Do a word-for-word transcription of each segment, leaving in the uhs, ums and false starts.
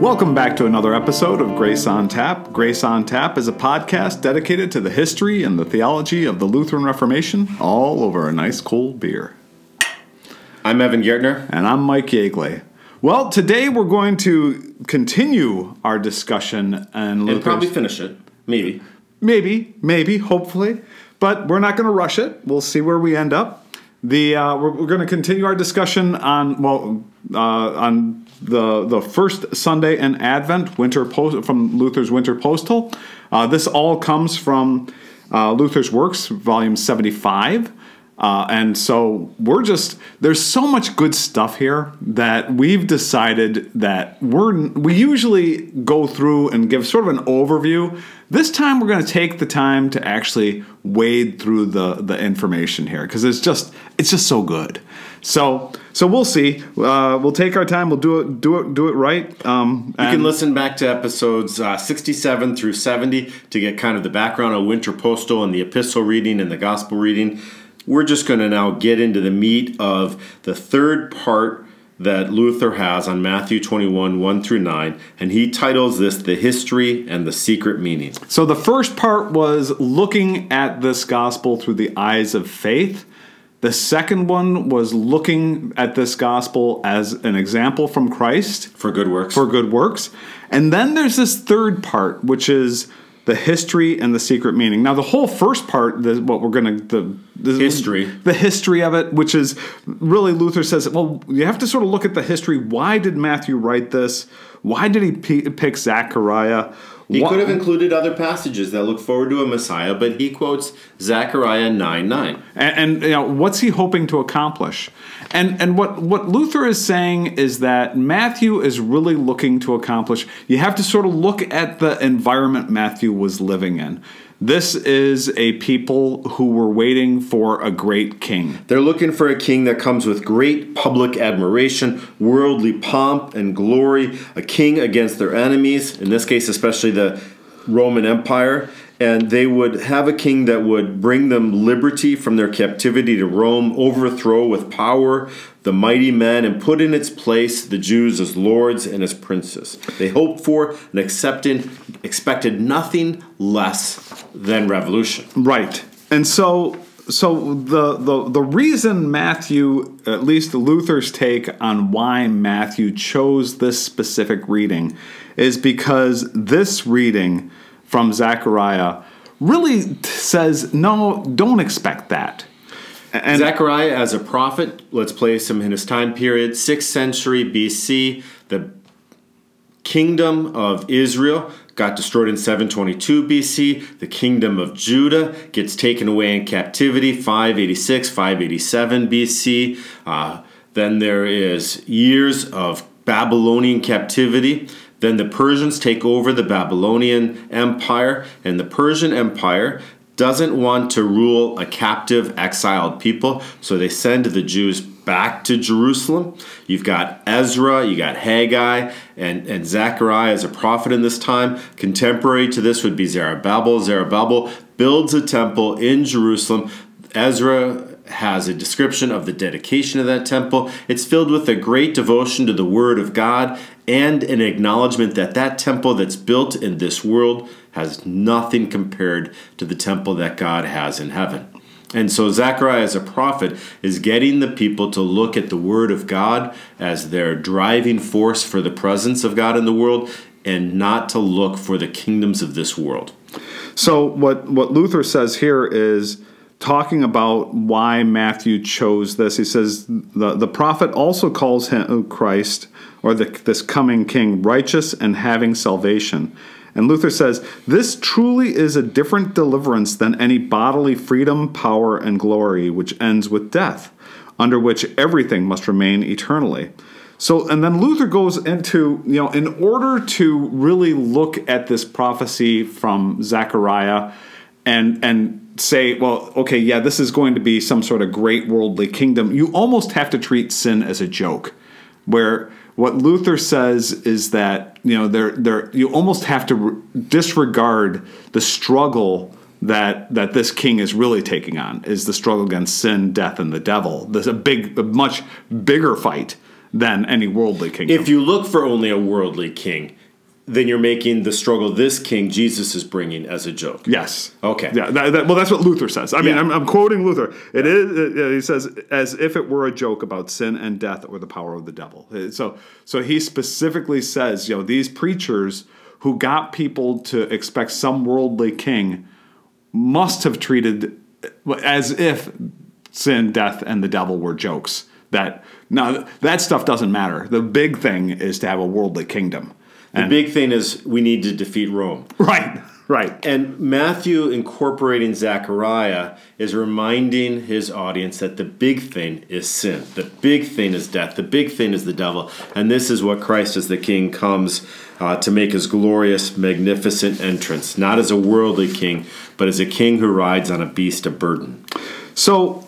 Welcome back to another episode of Grace on Tap. Grace on Tap is a podcast dedicated to the history and the theology of the Lutheran Reformation, all over a nice cold beer. I'm Evan Gaertner. And I'm Mike Yagley. Well, today we're going to continue our discussion on Luther's... And probably finish it. Maybe. Maybe. Maybe. Hopefully. But we're not going to rush it. We'll see where we end up. The uh, We're, we're going to continue our discussion on, well, uh, on the the first Sunday in Advent, winter post, from Luther's Winter Postil. Uh, this all comes from uh, Luther's Works, volume seventy-five. Uh, and so we're just, there's so much good stuff here that we've decided that we're, we usually go through and give sort of an overview. This time we're going to take the time to actually wade through the, the information here because it's just, it's just so good. So, so we'll see. Uh, we'll take our time. We'll do it, do it, do it right. Um, you can listen back to episodes uh, sixty-seven through seventy to get kind of the background of Winter Postil and the epistle reading and the gospel reading. We're just going to now get into the meat of the third part that Luther has on Matthew twenty-one, one through nine, and he titles this The History and the Secret Meaning. So the first part was looking at this gospel through the eyes of faith. The second one was looking at this gospel as an example from Christ. For good works. For good works. And then there's this third part, which is the history and the secret meaning. Now, the whole first part, the, what we're going to... The history. The history of it, which is really Luther says, well, you have to sort of look at the history. Why did Matthew write this? Why did he p- pick Zechariah? He Why- could have included other passages that look forward to a Messiah, but he quotes Zechariah nine nine. And, and you know, what's he hoping to accomplish? And and what, what Luther is saying is that Matthew is really looking to accomplish. You have to sort of look at the environment Matthew was living in. This is a people who were waiting for a great king. They're looking for a king that comes with great public admiration, worldly pomp and glory, a king against their enemies, in this case especially the Roman Empire. And they would have a king that would bring them liberty from their captivity to Rome, overthrow with power the mighty men, and put in its place the Jews as lords and as princes. They hoped for and accepted, expected nothing less than revolution. Right. And so so the, the, the reason Matthew, at least Luther's take on why Matthew chose this specific reading, is because this reading from Zechariah really says, no, don't expect that. And Zechariah, as a prophet, let's place him in his time period, sixth century B C, the kingdom of Israel got destroyed in seven twenty-two B C. The kingdom of Judah gets taken away in captivity, five eighty-six, five eighty-seven B C. Uh, then there is years of Babylonian captivity. Then the Persians take over the Babylonian Empire, and the Persian Empire doesn't want to rule a captive, exiled people, so they send the Jews back to Jerusalem. You've got Ezra, you got Haggai, and, and Zechariah as a prophet in this time. Contemporary to this would be Zerubbabel. Zerubbabel builds a temple in Jerusalem. Ezra has a description of the dedication of that temple. It's filled with a great devotion to the Word of God and an acknowledgement that that temple that's built in this world has nothing compared to the temple that God has in heaven. And so Zechariah, as a prophet, is getting the people to look at the Word of God as their driving force for the presence of God in the world and not to look for the kingdoms of this world. So what, what Luther says here is, talking about why Matthew chose this, he says, the, the prophet also calls him Christ, or the, this coming king, righteous and having salvation. And Luther says, this truly is a different deliverance than any bodily freedom, power, and glory, which ends with death, under which everything must remain eternally. So, and then Luther goes into, you know, in order to really look at this prophecy from Zechariah and and say, well, okay, yeah, this is going to be some sort of great worldly kingdom, you almost have to treat sin as a joke, where what Luther says is that, you know, there, there, you almost have to re- disregard the struggle that that this king is really taking on, is the struggle against sin, death, and the devil. There's a big, a much bigger fight than any worldly kingdom. If you look for only a worldly king, then you're making the struggle this king Jesus is bringing as a joke. Yes. Okay. Yeah. That, that, well, that's what Luther says. I mean, yeah. I'm, I'm quoting Luther. It is. It, he says, as if it were a joke about sin and death or the power of the devil. So, so he specifically says, you know, these preachers who got people to expect some worldly king must have treated as if sin, death, and the devil were jokes. That now that stuff doesn't matter. The big thing is to have a worldly kingdom. The big thing is we need to defeat Rome. Right, right. And Matthew incorporating Zechariah is reminding his audience that the big thing is sin. The big thing is death. The big thing is the devil. And this is what Christ as the King comes uh, to make his glorious, magnificent entrance. Not as a worldly king, but as a king who rides on a beast of burden. So...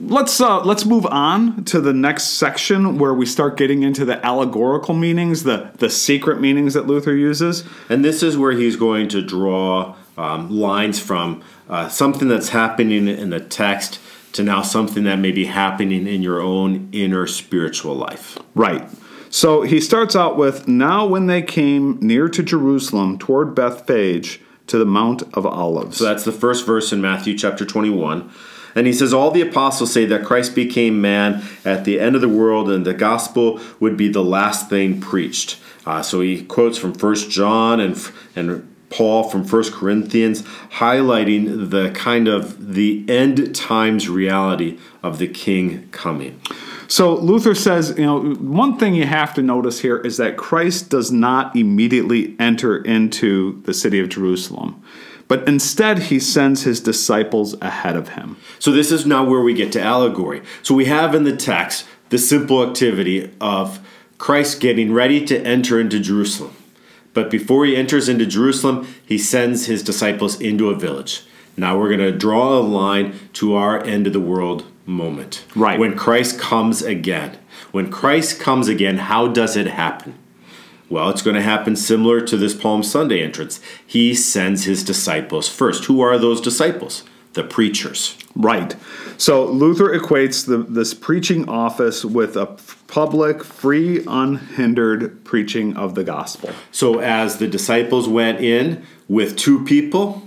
Let's uh, let's move on to the next section where we start getting into the allegorical meanings, the, the secret meanings that Luther uses. And this is where he's going to draw um, lines from uh, something that's happening in the text to now something that may be happening in your own inner spiritual life. Right. So he starts out with, now when they came near to Jerusalem toward Bethphage to the Mount of Olives. So that's the first verse in Matthew chapter twenty-one. And he says, all the apostles say that Christ became man at the end of the world and the gospel would be the last thing preached. Uh, so he quotes from First John and and Paul from First Corinthians, highlighting the kind of the end times reality of the king coming. So Luther says, you know, one thing you have to notice here is that Christ does not immediately enter into the city of Jerusalem. But instead, he sends his disciples ahead of him. So this is now where we get to allegory. So we have in the text the simple activity of Christ getting ready to enter into Jerusalem. But before he enters into Jerusalem, he sends his disciples into a village. Now we're going to draw a line to our end of the world moment. Right. When Christ comes again. When Christ comes again, how does it happen? Well, it's going to happen similar to this Palm Sunday entrance. He sends his disciples first. Who are those disciples? The preachers. Right. So Luther equates the, this preaching office with a public, free, unhindered preaching of the gospel. So as the disciples went in with two people,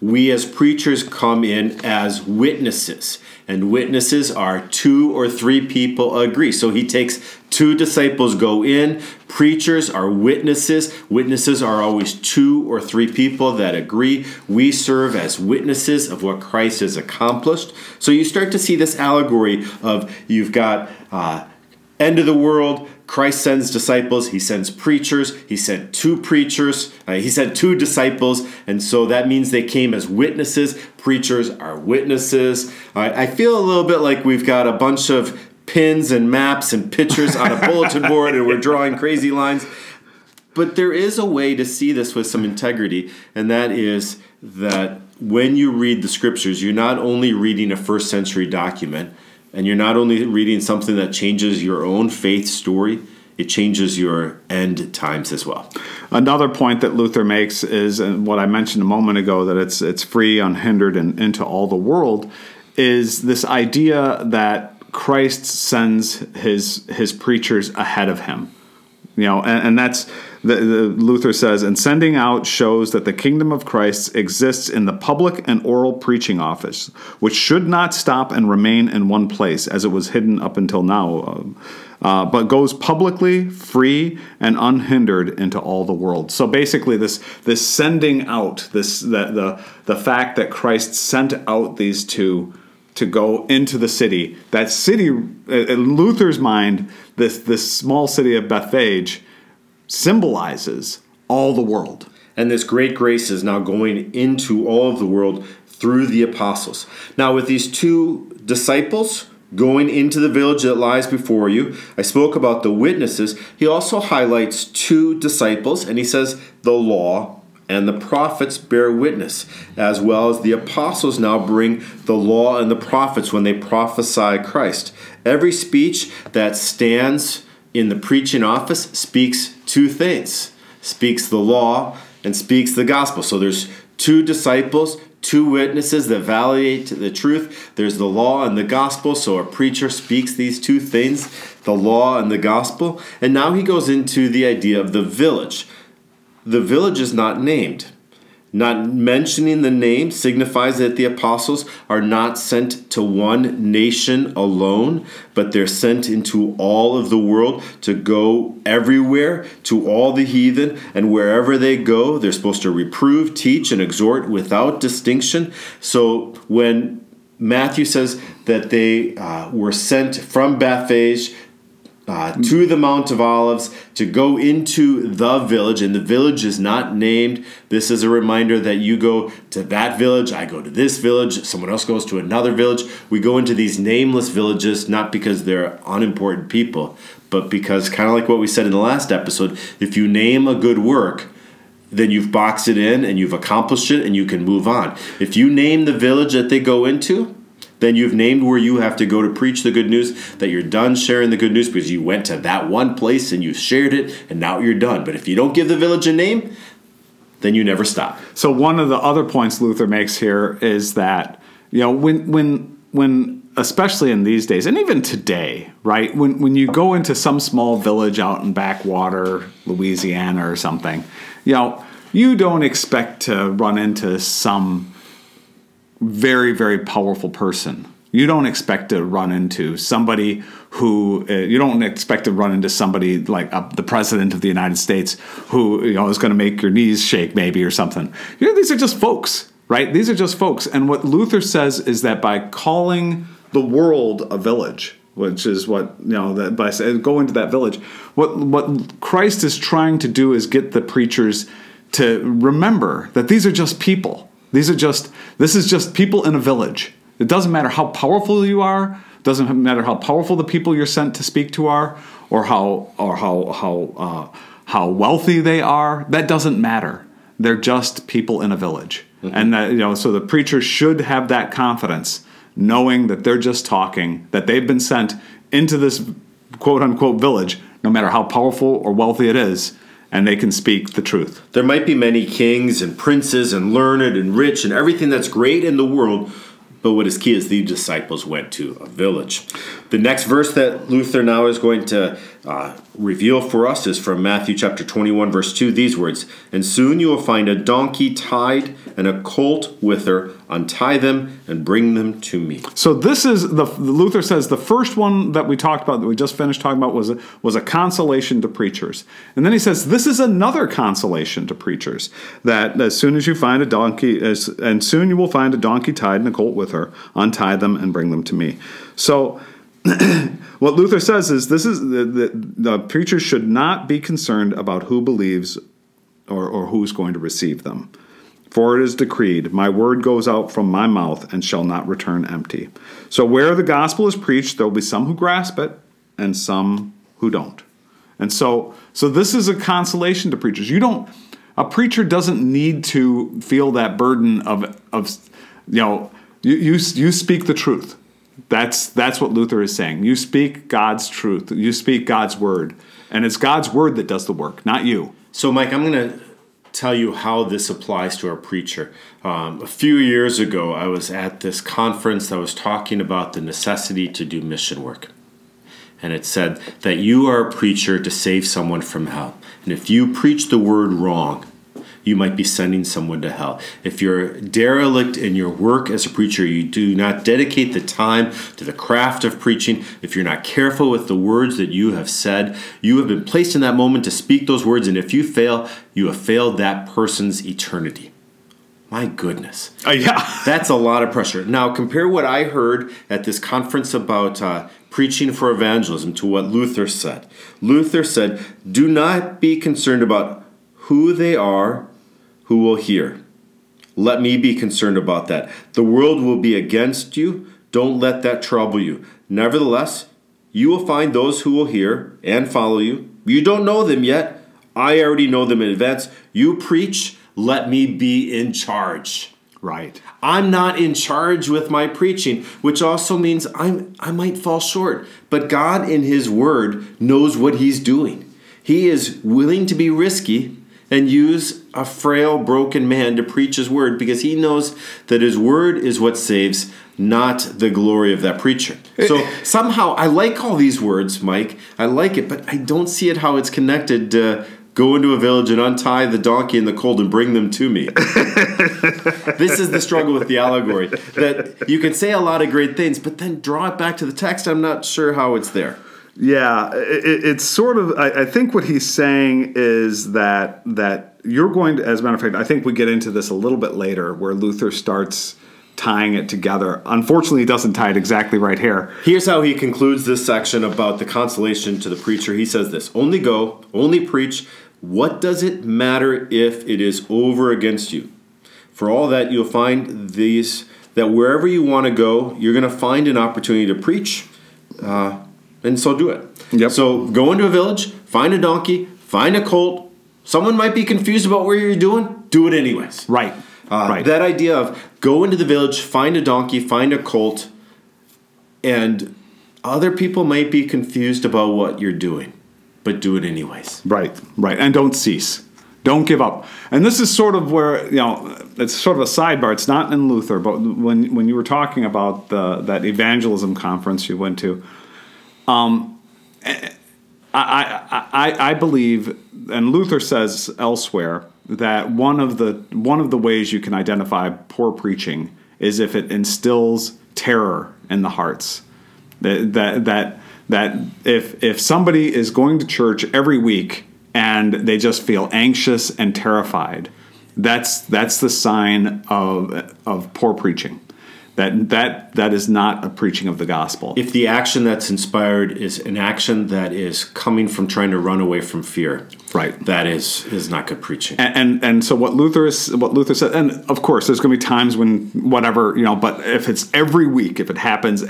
we as preachers come in as witnesses. And witnesses are two or three people agree. So he takes two disciples go in. Preachers are witnesses. Witnesses are always two or three people that agree. We serve as witnesses of what Christ has accomplished. So you start to see this allegory of you've got uh, end of the world. Christ sends disciples. He sends preachers. He sent two preachers. Uh, he sent two disciples. And so that means they came as witnesses. Preachers are witnesses. Uh, I feel a little bit like we've got a bunch of pins and maps and pictures on a bulletin board and we're drawing crazy lines. But there is a way to see this with some integrity, and that is that when you read the scriptures, you're not only reading a first century document, and you're not only reading something that changes your own faith story, it changes your end times as well. Another point that Luther makes is, and what I mentioned a moment ago, that it's it's free, unhindered, and into all the world, is this idea that Christ sends his his preachers ahead of him. You know, and, and that's, the, the Luther says, and sending out shows that the kingdom of Christ exists in the public and oral preaching office, which should not stop and remain in one place as it was hidden up until now, uh, but goes publicly, free, and unhindered into all the world. So basically this this sending out, this the the, the fact that Christ sent out these two to go into the city. That city, in Luther's mind, this this small city of Bethphage symbolizes all the world. And this great grace is now going into all of the world through the apostles. Now with these two disciples going into the village that lies before you, I spoke about the witnesses. He also highlights two disciples, and he says the law and the prophets bear witness, as well as the apostles now bring the law and the prophets when they prophesy Christ. Every speech that stands in the preaching office speaks two things, speaks the law and speaks the gospel. So there's two disciples, two witnesses that validate the truth. There's the law and the gospel. So a preacher speaks these two things, the law and the gospel. And now he goes into the idea of the village. The village is not named. Not mentioning the name signifies that the apostles are not sent to one nation alone, but they're sent into all of the world to go everywhere to all the heathen, and wherever they go, they're supposed to reprove, teach, and exhort without distinction. So when Matthew says that they uh, were sent from Bethphage Uh, to the Mount of Olives, to go into the village, and the village is not named. This is a reminder that you go to that village, I go to this village, someone else goes to another village. We go into these nameless villages, not because they're unimportant people, but because, kind of like what we said in the last episode, if you name a good work, then you've boxed it in and you've accomplished it and you can move on. If you name the village that they go into, then you've named where you have to go to preach the good news, that you're done sharing the good news because you went to that one place and you shared it, and now you're done. But if you don't give the village a name, then you never stop. So one of the other points Luther makes here is that, you know, when when when especially in these days, and even today, right, when when you go into some small village out in backwater Louisiana or something, you know, you don't expect to run into some very, very powerful person. You don't expect to run into somebody who, uh, you don't expect to run into somebody like uh, the president of the United States who, you know, is going to make your knees shake maybe or something. You know, these are just folks, right? These are just folks. And what Luther says is that by calling the world a village, which is what, you know, that by saying, go into that village, what what Christ is trying to do is get the preachers to remember that these are just people. These are just, this is just people in a village. It doesn't matter how powerful you are. It doesn't matter how powerful the people you're sent to speak to are, or how or how how uh, how wealthy they are. That doesn't matter. They're just people in a village, mm-hmm. and that, you know. So the preacher should have that confidence, knowing that they're just talking, that they've been sent into this quote unquote village, no matter how powerful or wealthy it is. And they can speak the truth. There might be many kings and princes and learned and rich and everything that's great in the world, but what is key is the disciples went to a village. The next verse that Luther now is going to uh, reveal for us is from Matthew chapter twenty-one, verse two, these words, "And soon you will find a donkey tied and a colt with her. Untie them and bring them to me." So this is, the Luther says, the first one that we talked about, that we just finished talking about, was a, was a consolation to preachers. And then he says, this is another consolation to preachers, that as soon as you find a donkey, as, and soon you will find a donkey tied and a colt with her, untie them and bring them to me. So what Luther says is, this is the, the, the preacher should not be concerned about who believes or, or who's going to receive them. For it is decreed, my word goes out from my mouth and shall not return empty. So where the gospel is preached, there will be some who grasp it and some who don't. And so so this is a consolation to preachers. You don't, a preacher doesn't need to feel that burden of, of you know, you, you, you speak the truth. That's that's what Luther is saying. You speak God's truth. You speak God's word. And it's God's word that does the work, not you. So, Mike, I'm going to tell you how this applies to our preacher. Um, a few years ago, I was at this conference that was talking about the necessity to do mission work. And it said that you are a preacher to save someone from hell. And if you preach the word wrong, you might be sending someone to hell. If you're derelict in your work as a preacher, you do not dedicate the time to the craft of preaching, if you're not careful with the words that you have said, you have been placed in that moment to speak those words, and if you fail, you have failed that person's eternity. My goodness. Uh, yeah. That's a lot of pressure. Now, compare what I heard at this conference about uh, preaching for evangelism to what Luther said. Luther said, do not be concerned about who they are, who will hear. Let me be concerned about that. The world will be against you. Don't let that trouble you. Nevertheless, you will find those who will hear and follow you. You don't know them yet. I already know them in advance. You preach. Let me be in charge. Right. I'm not in charge with my preaching, which also means I'm, I might fall short. But God in his word knows what he's doing. He is willing to be risky and use a frail, broken man to preach his word because he knows that his word is what saves, not the glory of that preacher. So somehow I like all these words, Mike. I like it, but I don't see it how it's connected to go into a village and untie the donkey in the cold and bring them to me. This is the struggle with the allegory, that you can say a lot of great things, but then draw it back to the text. I'm not sure how it's there. Yeah, it, it's sort of, I, I think what he's saying is that that you're going to, as a matter of fact, I think we get into this a little bit later where Luther starts tying it together. Unfortunately, he doesn't tie it exactly right here. Here's how he concludes this section about the consolation to the preacher. He says this, only go, only preach. What does it matter if it is over against you? For all that, you'll find these, that wherever you want to go, you're going to find an opportunity to preach, uh, and so do it. Yep. So go into a village, find a donkey, find a colt. Someone might be confused about where you're doing. Do it anyways. Right. Uh, right. That idea of go into the village, find a donkey, find a colt, and other people might be confused about what you're doing. But do it anyways. Right, right. And don't cease. Don't give up. And this is sort of where, you know, it's sort of a sidebar. It's not in Luther, but when when you were talking about the that evangelism conference you went to, um, I, I, I, I believe, and Luther says elsewhere, that one of the one of the ways you can identify poor preaching is if it instills terror in the hearts. That that that That if if somebody is going to church every week and they just feel anxious and terrified, that's that's the sign of of poor preaching. That that that is not a preaching of the gospel. If the action that's inspired is an action that is coming from trying to run away from fear, right? That is is not good preaching. And and, and so what Luther is what Luther said, and of course there's going to be times when whatever, you know. But if it's every week, if it happens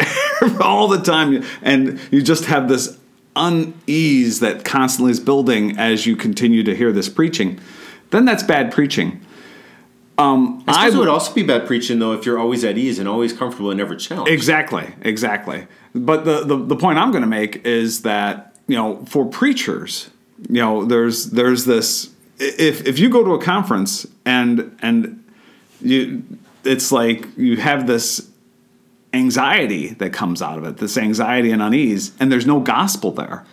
all the time, and you just have this unease that constantly is building as you continue to hear this preaching, then that's bad preaching. Um, I suppose I, it would also be bad preaching, though, if you're always at ease and always comfortable and never challenged. Exactly, exactly. But the, the, the point I'm going to make is that, you know, for preachers, you know, there's there's this if if you go to a conference and and you it's like you have this anxiety that comes out of it, this anxiety and unease, and there's no gospel there.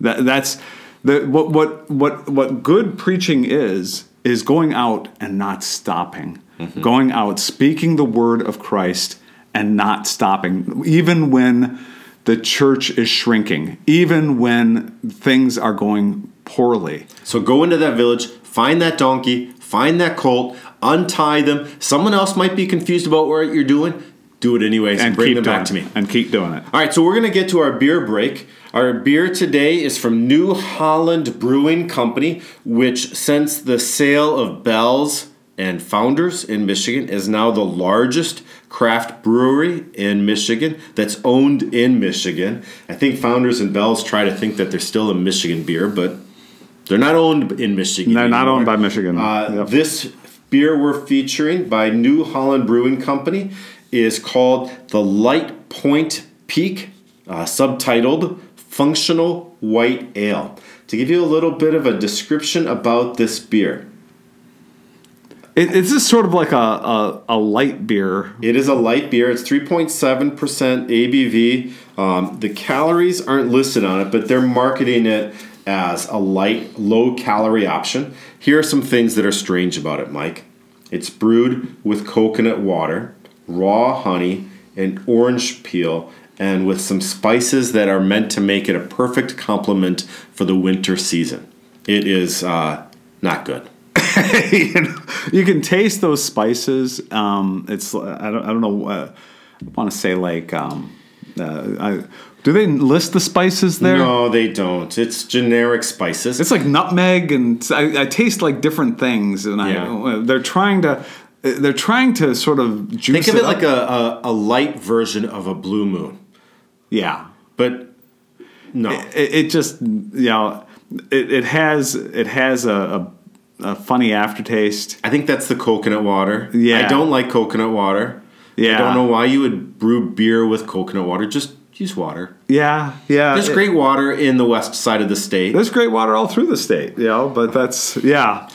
That that's the what what what what good preaching is. is going out and not stopping, mm-hmm. going out, speaking the word of Christ and not stopping, even when the church is shrinking, even when things are going poorly. So go into that village, find that donkey, find that colt, untie them. Someone else might be confused about what you're doing. Do it anyways and, and bring them back to me. And keep doing it. All right, so we're going to get to our beer break. Our beer today is from New Holland Brewing Company, which since the sale of Bell's and Founders in Michigan is now the largest craft brewery in Michigan that's owned in Michigan. I think Founders and Bell's try to think that they're still a Michigan beer, but they're not owned in Michigan. They're anymore. Not owned by Michigan. Uh, yep. This beer we're featuring by New Holland Brewing Company is called the Lightpoint Peak, uh, subtitled Functional White Ale. To give you a little bit of a description about this beer. It, it's just sort of like a, a, a light beer. It is a light beer. It's three point seven percent A B V. Um, the calories aren't listed on it, but they're marketing it as a light, low-calorie option. Here are some things that are strange about it, Mike. It's brewed with coconut water, raw honey, and orange peel, and with some spices that are meant to make it a perfect complement for the winter season. It is uh, not good. you know, you can taste those spices. Um, it's I don't I don't know. Uh, I want to say like um, uh, I. Do they list the spices there? No, they don't. It's generic spices. It's like nutmeg, and I, I taste like different things, and yeah. I they're trying to. They're trying to sort of juice. Think of it, it like a, a, a light version of a Blue Moon. Yeah, but no, it, it just you know it, it has it has a, a a funny aftertaste. I think that's the coconut water. Yeah, I don't like coconut water. Yeah, I don't know why you would brew beer with coconut water. Just use water. Yeah, yeah. There's it, great water in the west side of the state. There's great water all through the state. You know, but that's yeah.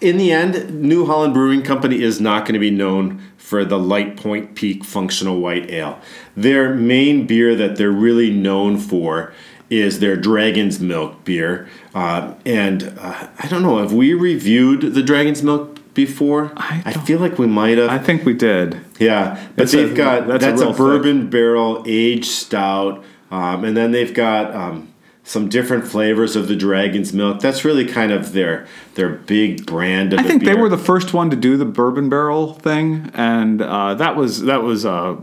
in the end, New Holland Brewing Company is not going to be known for the Lightpoint Peak Functional White Ale. Their main beer that they're really known for is their Dragon's Milk beer. Uh, and uh, I don't know, have we reviewed the Dragon's Milk before? I, I feel like we might have. I think we did. Yeah, but it's they've a, got, that's, that's a, a bourbon thing. Barrel aged stout. Um, and then they've got... Um, some different flavors of the Dragon's Milk. That's really kind of their their big brand of I think beer. They were the first one to do the bourbon barrel thing, and uh, that was that was uh,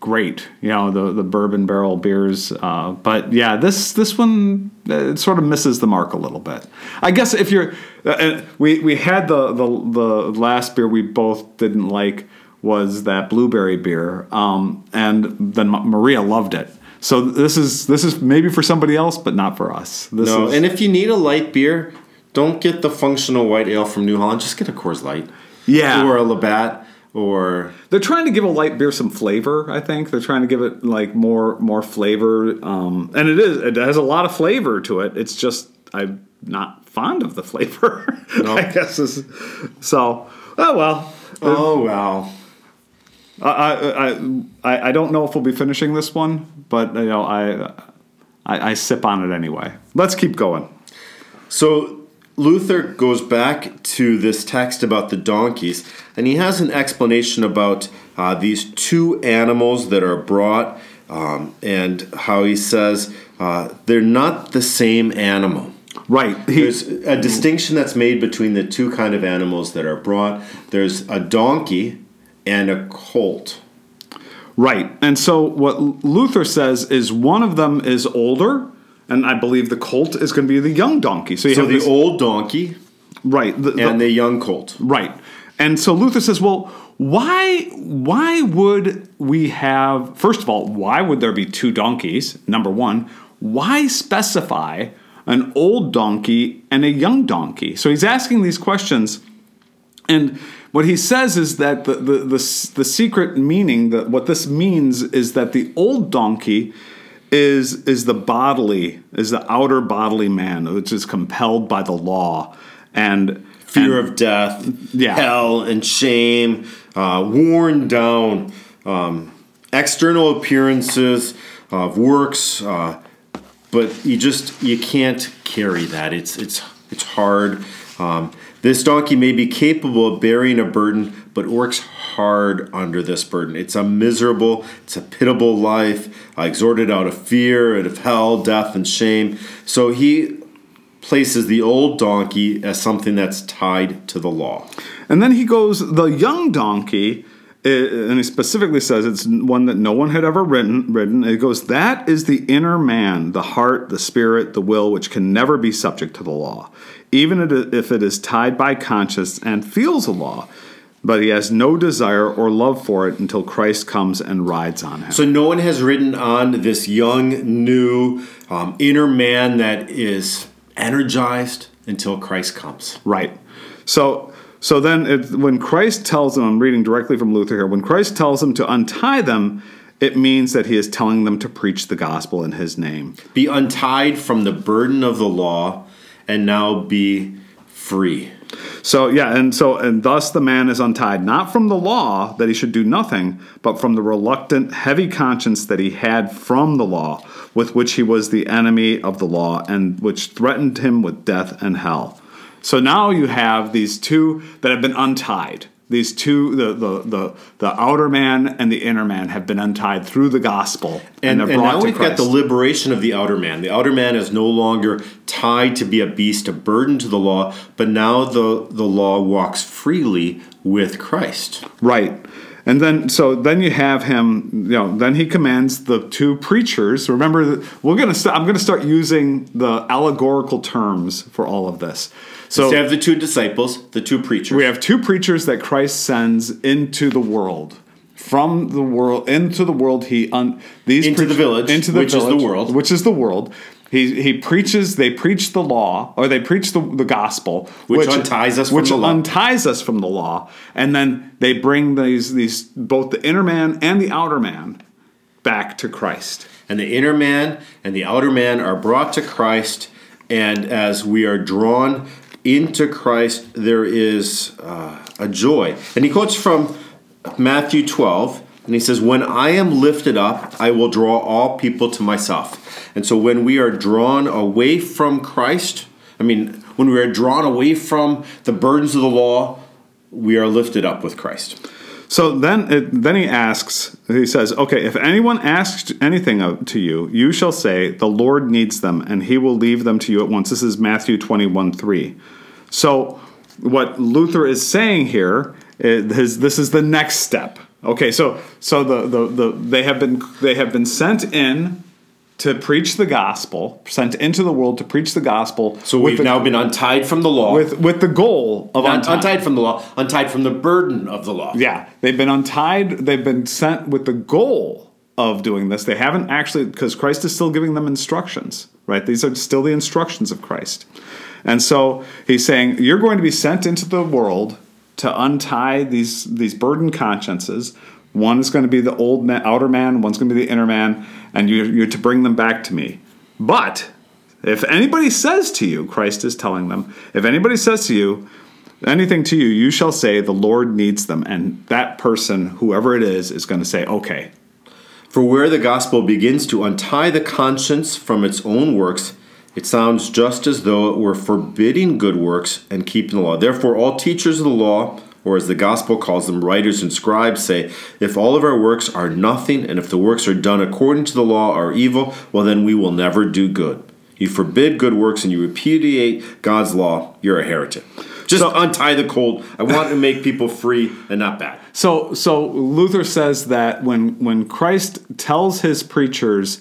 great, you know, the, the bourbon barrel beers. Uh, but, yeah, this this one uh, it sort of misses the mark a little bit. I guess if you're uh, – we, we had the, the, the last beer we both didn't like was that blueberry beer, um, and then Maria loved it. So this is this is maybe for somebody else, but not for us. This no, is, and if you need a light beer, don't get the functional white ale from New Holland. Just get a Coors Light, yeah, or a Labatt, or they're trying to give a light beer some flavor. I think they're trying to give it like more more flavor, um, and it is it has a lot of flavor to it. It's just I'm not fond of the flavor. No. I guess is so. Oh well. Oh well. I I I don't know if we'll be finishing this one, but you know I, I I sip on it anyway. Let's keep going. So Luther goes back to this text about the donkeys, and he has an explanation about uh, these two animals that are brought, um, and how he says uh, they're not the same animal. Right. He, There's a distinction that's made between the two kind of animals that are brought. There's a donkey and a colt. Right. And so what Luther says is one of them is older, and I believe the colt is going to be the young donkey. So, you so have the this, old donkey right, the, and the, the young colt. Right. And so Luther says, well, why why would we have, first of all, why would there be two donkeys? Number one, why specify an old donkey and a young donkey? So he's asking these questions, and what he says is that the the the, the secret meaning, that what this means is that the old donkey is is the bodily, is the outer bodily man, which is compelled by the law and fear and, of death, yeah. hell and shame, uh, worn down, um, external appearances of works, uh, but you just you can't carry that. It's it's it's hard. Um, This donkey may be capable of bearing a burden, but works hard under this burden. It's a miserable, it's a pitiable life, uh, exhorted out of fear and of hell, death, and shame. So he places the old donkey as something that's tied to the law. And then he goes, the young donkey, and he specifically says it's one that no one had ever ridden. ridden. It goes, that is the inner man, the heart, the spirit, the will, which can never be subject to the law, even if it is tied by conscience and feels a law, but he has no desire or love for it until Christ comes and rides on him. So no one has ridden on this young, new, um, inner man that is energized until Christ comes. Right. So so then it, when Christ tells them, I'm reading directly from Luther here, when Christ tells them to untie them, it means that he is telling them to preach the gospel in his name. Be untied from the burden of the law, and now be free. So, yeah, and so, and thus the man is untied, not from the law that he should do nothing, but from the reluctant, heavy conscience that he had from the law, with which he was the enemy of the law, and which threatened him with death and hell. So now you have these two that have been untied. These two, the the the, the outer man and the inner man, have been untied through the gospel, and, and they're brought to Christ. And now we've got the liberation of the outer man. The outer man is no longer tied to be a beast, a burden to the law, but now the the law walks freely with Christ. Right. And then, so then you have him, you know, then he commands the two preachers. Remember, we're going to, st- I'm going to start using the allegorical terms for all of this. So instead of the two disciples, the two preachers. We have two preachers that Christ sends into the world. From the world, into the world, he, un- these into preachers, the village, into the which village, is the world, which is the world. He he preaches, they preach the law, or they preach the, the gospel. Which, which unties us from which the law. unties us from the law. And then they bring these these both the inner man and the outer man back to Christ. And the inner man and the outer man are brought to Christ, and as we are drawn into Christ there is uh, a joy. And he quotes from Matthew twelve, and he says, "When I am lifted up, I will draw all people to myself." And so when we are drawn away from Christ, I mean, when we are drawn away from the burdens of the law, we are lifted up with Christ. So then it, then he asks, he says, okay, if anyone asks anything to you, you shall say, the Lord needs them, and he will leave them to you at once. This is Matthew twenty-one three. So what Luther is saying here is his, this is the next step. Okay, so so the, the, the they have been they have been sent in to preach the gospel, sent into the world to preach the gospel. So we've the, now been untied from the law. With with the goal of untied. untied from the law, untied from the burden of the law. Yeah, they've been untied, they've been sent with the goal of doing this. They haven't actually, because Christ is still giving them instructions, right? These are still the instructions of Christ. And so he's saying, you're going to be sent into the world to untie these, these burdened consciences. One is going to be the old man, outer man. One's going to be the inner man. And you're, you're to bring them back to me. But if anybody says to you, Christ is telling them, if anybody says to you, anything to you, you shall say the Lord needs them. And that person, whoever it is, is going to say, okay. For where the gospel begins to untie the conscience from its own works, it sounds just as though it were forbidding good works and keeping the law. Therefore, all teachers of the law, or as the gospel calls them, writers and scribes, say, if all of our works are nothing, and if the works are done according to the law are evil, well, then we will never do good. You forbid good works and you repudiate God's law. You're a heretic. Just so, untie the cold. I want to make people free and not bad. So, so Luther says that when when Christ tells his preachers,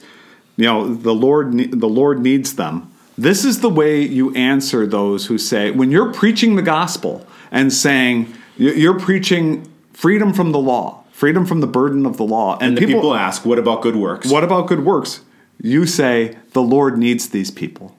you know, the Lord, the Lord needs them. This is the way you answer those who say, when you're preaching the gospel and saying, you're preaching freedom from the law, freedom from the burden of the law. And, and the people, people ask, what about good works? What about good works? You say, the Lord needs these people.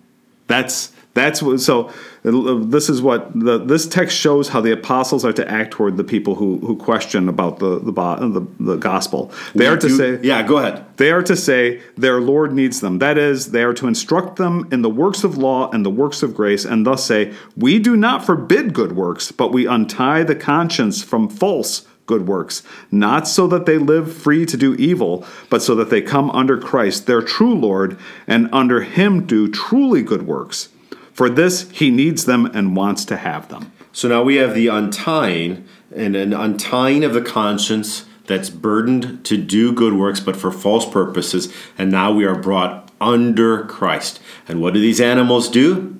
That's that's what, so this is what, the, this text shows how the apostles are to act toward the people who, who question about the the, the, the gospel. They yeah, are to you, say, yeah, go ahead. They are to say their Lord needs them. That is, they are to instruct them in the works of law and the works of grace, and thus say, we do not forbid good works, but we untie the conscience from false good works, not so that they live free to do evil, but so that they come under Christ, their true Lord, and under him do truly good works. For this, he needs them and wants to have them. So now we have the untying, and an untying of the conscience that's burdened to do good works, but for false purposes. And now we are brought under Christ. And what do these animals do?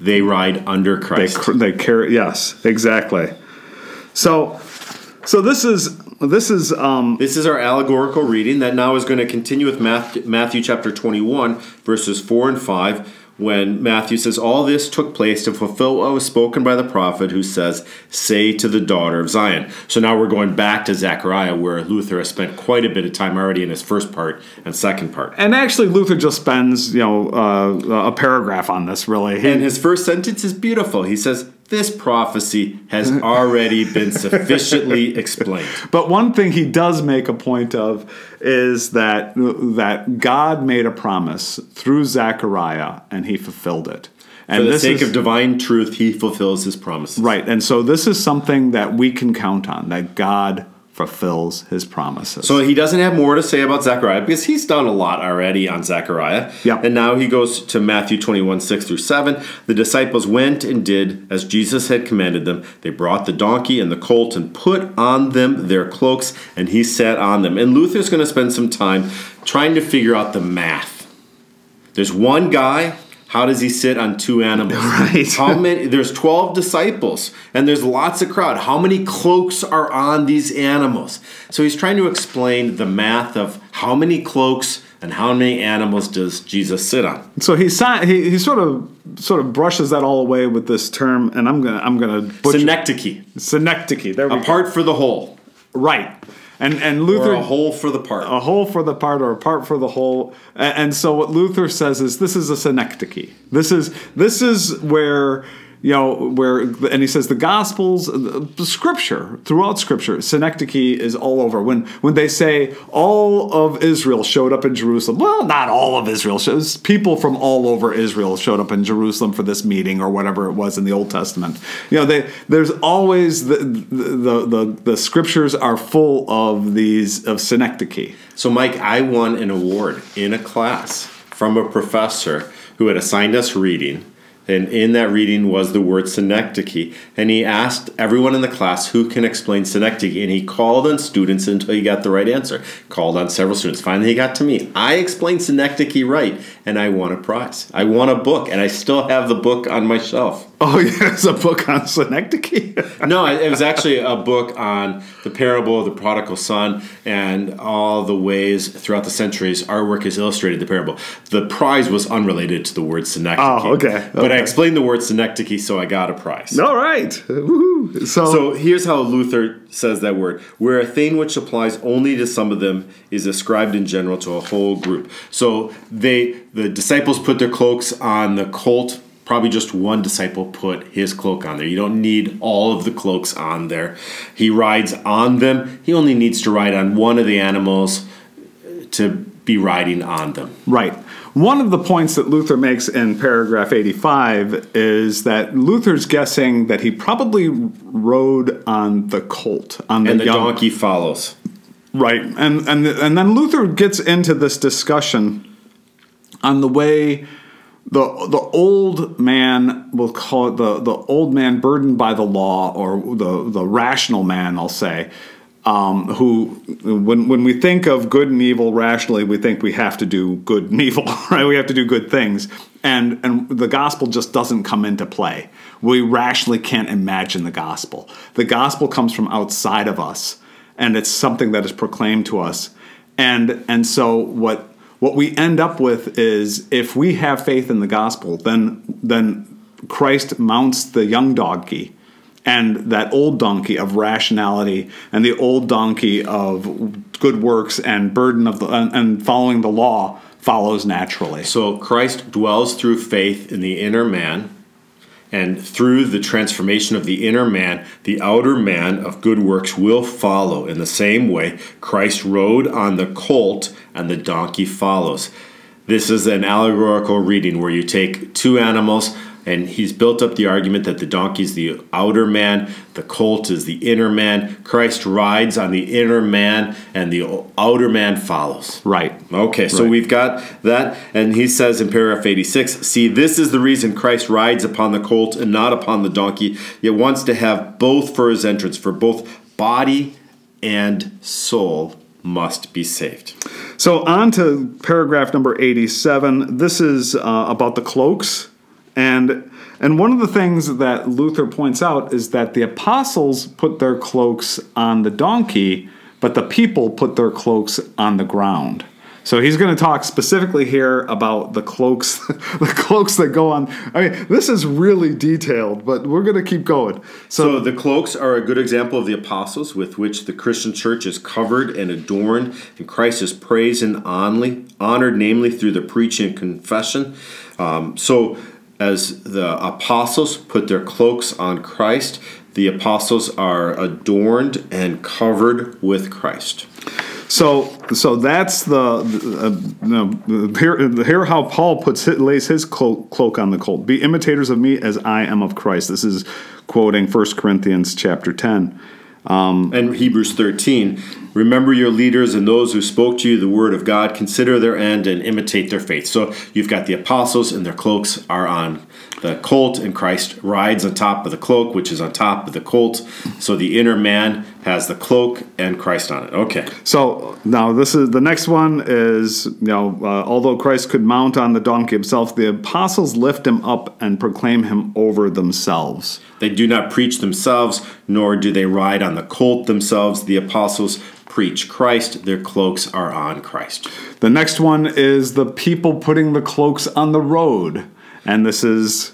They ride under Christ. They, they carry, yes, exactly. So, so this is this is um, this is our allegorical reading that now is going to continue with Matthew, Matthew chapter twenty-one, verses four and five. When Matthew says, all this took place to fulfill what was spoken by the prophet who says, say to the daughter of Zion. So now we're going back to Zechariah, where Luther has spent quite a bit of time already in his first part and second part. And actually, Luther just spends, you know, uh, a paragraph on this, really. He, and his first sentence is beautiful. He says, this prophecy has already been sufficiently explained. But one thing he does make a point of is that that God made a promise through Zechariah, and he fulfilled it. And for the sake of divine truth, he fulfills his promises. Right, and so this is something that we can count on, that God fulfills his promises. So he doesn't have more to say about Zechariah, because he's done a lot already on Zechariah. Yep. And now he goes to Matthew twenty-one, six through seven. The disciples went and did as Jesus had commanded them. They brought the donkey and the colt and put on them their cloaks, and he sat on them. And Luther's going to spend some time trying to figure out the math. There's one guy. How does he sit on two animals? Right. How many? There's twelve disciples, and there's lots of crowd. How many cloaks are on these animals? So he's trying to explain the math of how many cloaks and how many animals does Jesus sit on. So he he, he sort of sort of brushes that all away with this term, and I'm gonna I'm gonna butcher. Synecdoche. Synecdoche. There we go. A part for the whole. Right. And and Luther, or a whole for the part. A whole for the part or a part for the whole. And, and so what Luther says is this is a synecdoche. This is this is where you know, where, and he says the Gospels, the Scripture, throughout Scripture, synecdoche is all over. When when they say all of Israel showed up in Jerusalem, well, not all of Israel. People from all over Israel showed up in Jerusalem for this meeting or whatever it was in the Old Testament. You know, they, there's always the the, the the the Scriptures are full of these of synecdoche. So, Mike, I won an award in a class from a professor who had assigned us reading. And in that reading was the word synecdoche. And he asked everyone in the class who can explain synecdoche. And he called on students until he got the right answer. Called on several students. Finally, he got to me. I explained synecdoche right, and I won a prize. I won a book, and I still have the book on my shelf. Oh, yeah, it's a book on synecdoche? No, it was actually a book on the parable of the prodigal son and all the ways throughout the centuries our work has illustrated the parable. The prize was unrelated to the word synecdoche. Oh, okay. But okay. I explained the word synecdoche, so I got a prize. All right. Woohoo. So, so here's how Luther says that word. Where a thing which applies only to some of them is ascribed in general to a whole group. So they the disciples put their cloaks on the colt. Probably just one disciple put his cloak on there. You don't need all of the cloaks on there. He rides on them. He only needs to ride on one of the animals to be riding on them. Right. One of the points that Luther makes in paragraph eighty-five is that Luther's guessing that he probably rode on the colt. On the and the young. Donkey follows. Right. And, and, and then Luther gets into this discussion on the way... The the old man, we'll call it the, the old man burdened by the law, or the, the rational man, I'll say, um, who, when when we think of good and evil rationally, we think we have to do good and evil, right? We have to do good things. And, and the gospel just doesn't come into play. We rationally can't imagine the gospel. The gospel comes from outside of us, and it's something that is proclaimed to us. And and so what... What we end up with is, if we have faith in the gospel, then then Christ mounts the young donkey and that old donkey of rationality and the old donkey of good works and burden of the and, and following the law follows naturally. So Christ dwells through faith in the inner man, and through the transformation of the inner man, the outer man of good works will follow. In the same way, Christ rode on the colt, and the donkey follows. This is an allegorical reading where you take two animals, and he's built up the argument that the donkey is the outer man, the colt is the inner man. Christ rides on the inner man, and the outer man follows. Right. Okay, so right. We've got that. And he says in paragraph eighty-six, see, this is the reason Christ rides upon the colt and not upon the donkey, yet wants to have both for his entrance, for both body and soul must be saved. So on to paragraph number eighty-seven. This is uh, about the cloaks. And and one of the things that Luther points out is that the apostles put their cloaks on the donkey, but the people put their cloaks on the ground. So he's going to talk specifically here about the cloaks, the cloaks that go on. I mean, this is really detailed, but we're going to keep going. So, so the cloaks are a good example of the apostles with which the Christian church is covered and adorned, and Christ is praised and honored, namely through the preaching and confession. Um, so as the apostles put their cloaks on Christ, the apostles are adorned and covered with Christ. So, so that's the, the uh, here, here how Paul puts it, lays his cloak, cloak on the colt. Be imitators of me as I am of Christ. This is quoting First Corinthians chapter ten. Um, and Hebrews thirteen. Remember your leaders and those who spoke to you the word of God. Consider their end and imitate their faith. So you've got the apostles, and their cloaks are on the colt, and Christ rides on top of the cloak, which is on top of the colt. So the inner man has the cloak and Christ on it. Okay. So now this is the next one is, you know, uh, although Christ could mount on the donkey himself, the apostles lift him up and proclaim him over themselves. They do not preach themselves, nor do they ride on the colt themselves. The apostles preach Christ. Their cloaks are on Christ. The next one is the people putting the cloaks on the road. And this is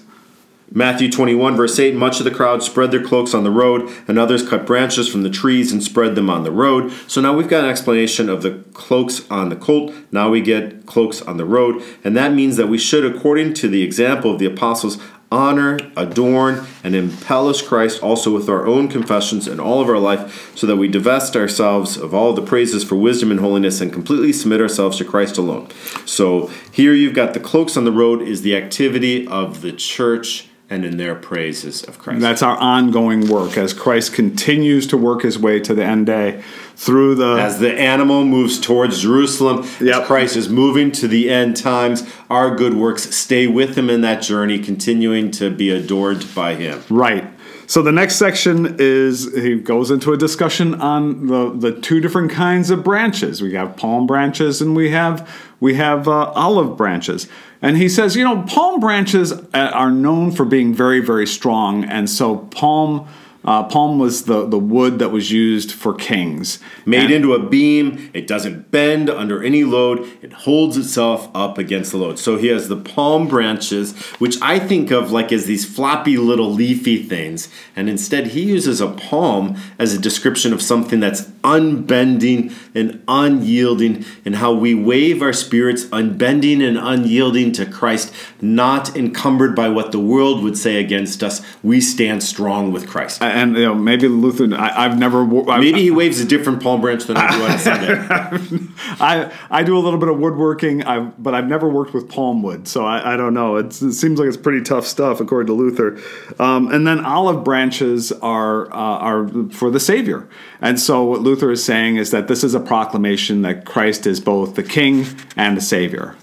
Matthew twenty-one, verse eight. Much of the crowd spread their cloaks on the road, and others cut branches from the trees and spread them on the road. So now we've got an explanation of the cloaks on the colt. Now we get cloaks on the road. And that means that we should, according to the example of the apostles, honor, adorn, and embellish Christ also with our own confessions and all of our life, so that we divest ourselves of all the praises for wisdom and holiness and completely submit ourselves to Christ alone. So here you've got the cloaks on the road is the activity of the church and in their praises of Christ. And that's our ongoing work as Christ continues to work his way to the end day through the... As the animal moves towards Jerusalem, yep. As Christ is moving to the end times, our good works stay with him in that journey, continuing to be adored by him. Right. So the next section is, he goes into a discussion on the, the two different kinds of branches. We have palm branches and we have we have uh, olive branches. And he says, you know, palm branches are known for being very, very strong. And so palm uh, palm was the, the wood that was used for kings. Made and into a beam. It doesn't bend under any load. It holds itself up against the load. So he has the palm branches, which I think of like as these floppy little leafy things. And instead he uses a palm as a description of something that's unbending and unyielding, and how we wave our spirits unbending and unyielding to Christ, not encumbered by what the world would say against us. We stand strong with Christ. And you know, maybe Luther, I, I've never... I, maybe he waves a different palm branch than I do on a Sunday. I, I do a little bit of woodworking, I've, but I've never worked with palm wood, so I, I don't know. It's, it seems like it's pretty tough stuff, according to Luther. Um, and then olive branches are, uh, are for the Savior. And so what Luther is saying is that this is a proclamation that Christ is both the King and the Savior.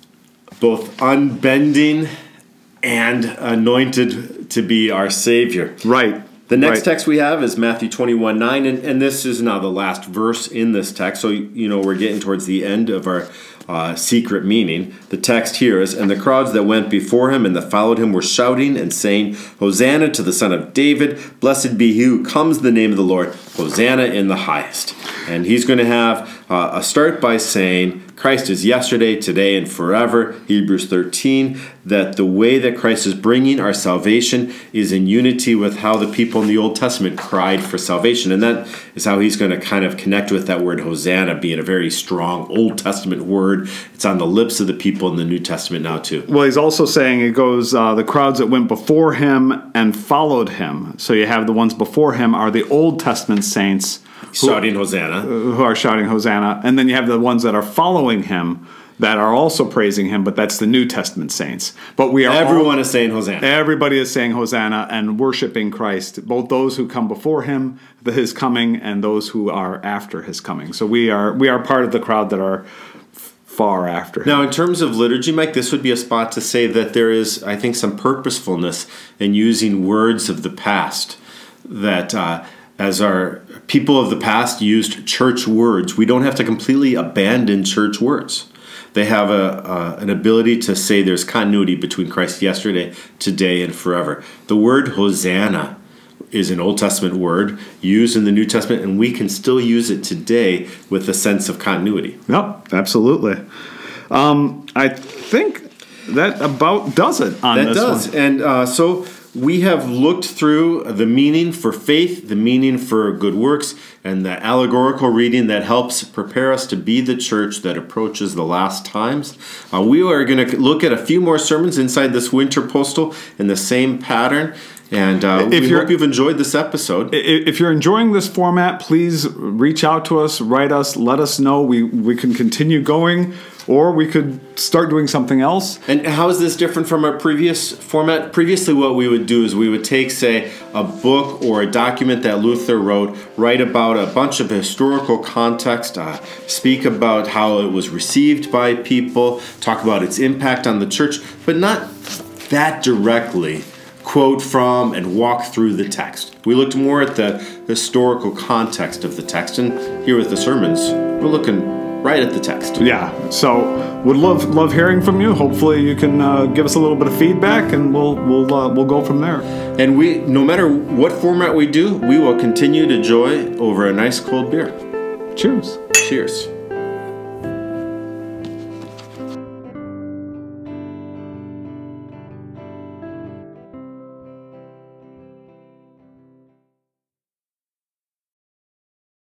Both unbending and anointed to be our Savior. Right. The next right. text we have is Matthew twenty-one nine, and, and this is now the last verse in this text. So, you know, we're getting towards the end of our uh, secret meaning. The text here is, "And the crowds that went before him and that followed him were shouting and saying, Hosanna to the Son of David. Blessed be he who comes in the name of the Lord. Hosanna in the highest." And he's going to have uh, a start by saying, Christ is yesterday, today, and forever. Hebrews thirteen, that the way that Christ is bringing our salvation is in unity with how the people in the Old Testament cried for salvation. And that is how he's going to kind of connect with that word Hosanna being a very strong Old Testament word. It's on the lips of the people in the New Testament now too. Well, he's also saying it goes, uh, the crowds that went before him and followed him. So you have the ones before him are the Old Testament saints Who, shouting Hosanna. Who are shouting Hosanna. And then you have the ones that are following him that are also praising him, but that's the New Testament saints. But we are Everyone all, is saying Hosanna. Everybody is saying Hosanna and worshiping Christ, both those who come before him, the, his coming, and those who are after his coming. So we are we are part of the crowd that are far after him. Now, in terms of liturgy, Mike, this would be a spot to say that there is, I think, some purposefulness in using words of the past that... Uh, As our people of the past used church words, we don't have to completely abandon church words. They have a uh, an ability to say there's continuity between Christ yesterday, today, and forever. The word Hosanna is an Old Testament word used in the New Testament, and we can still use it today with a sense of continuity. Yep, absolutely. Um, I think that about does it on that this does. one. That does, and uh, so... We have looked through the meaning for faith, the meaning for good works, and the allegorical reading that helps prepare us to be the church that approaches the last times. Uh, we are going to look at a few more sermons inside this winter postil in the same pattern. And uh, if we hope you've enjoyed this episode. If you're enjoying this format, please reach out to us, write us, let us know. We we can continue going, or we could start doing something else. And how is this different from our previous format? Previously, what we would do is we would take, say, a book or a document that Luther wrote, write about a bunch of historical context, uh, speak about how it was received by people, talk about its impact on the church, but not that directly. Quote from and walk through the text. We looked more at the historical context of the text, and here with the sermons, we're looking right at the text. Yeah, so would love love hearing from you. Hopefully, you can uh, give us a little bit of feedback, and we'll we'll uh, we'll go from there. And we, no matter what format we do, we will continue to joy over a nice cold beer. Cheers. Cheers.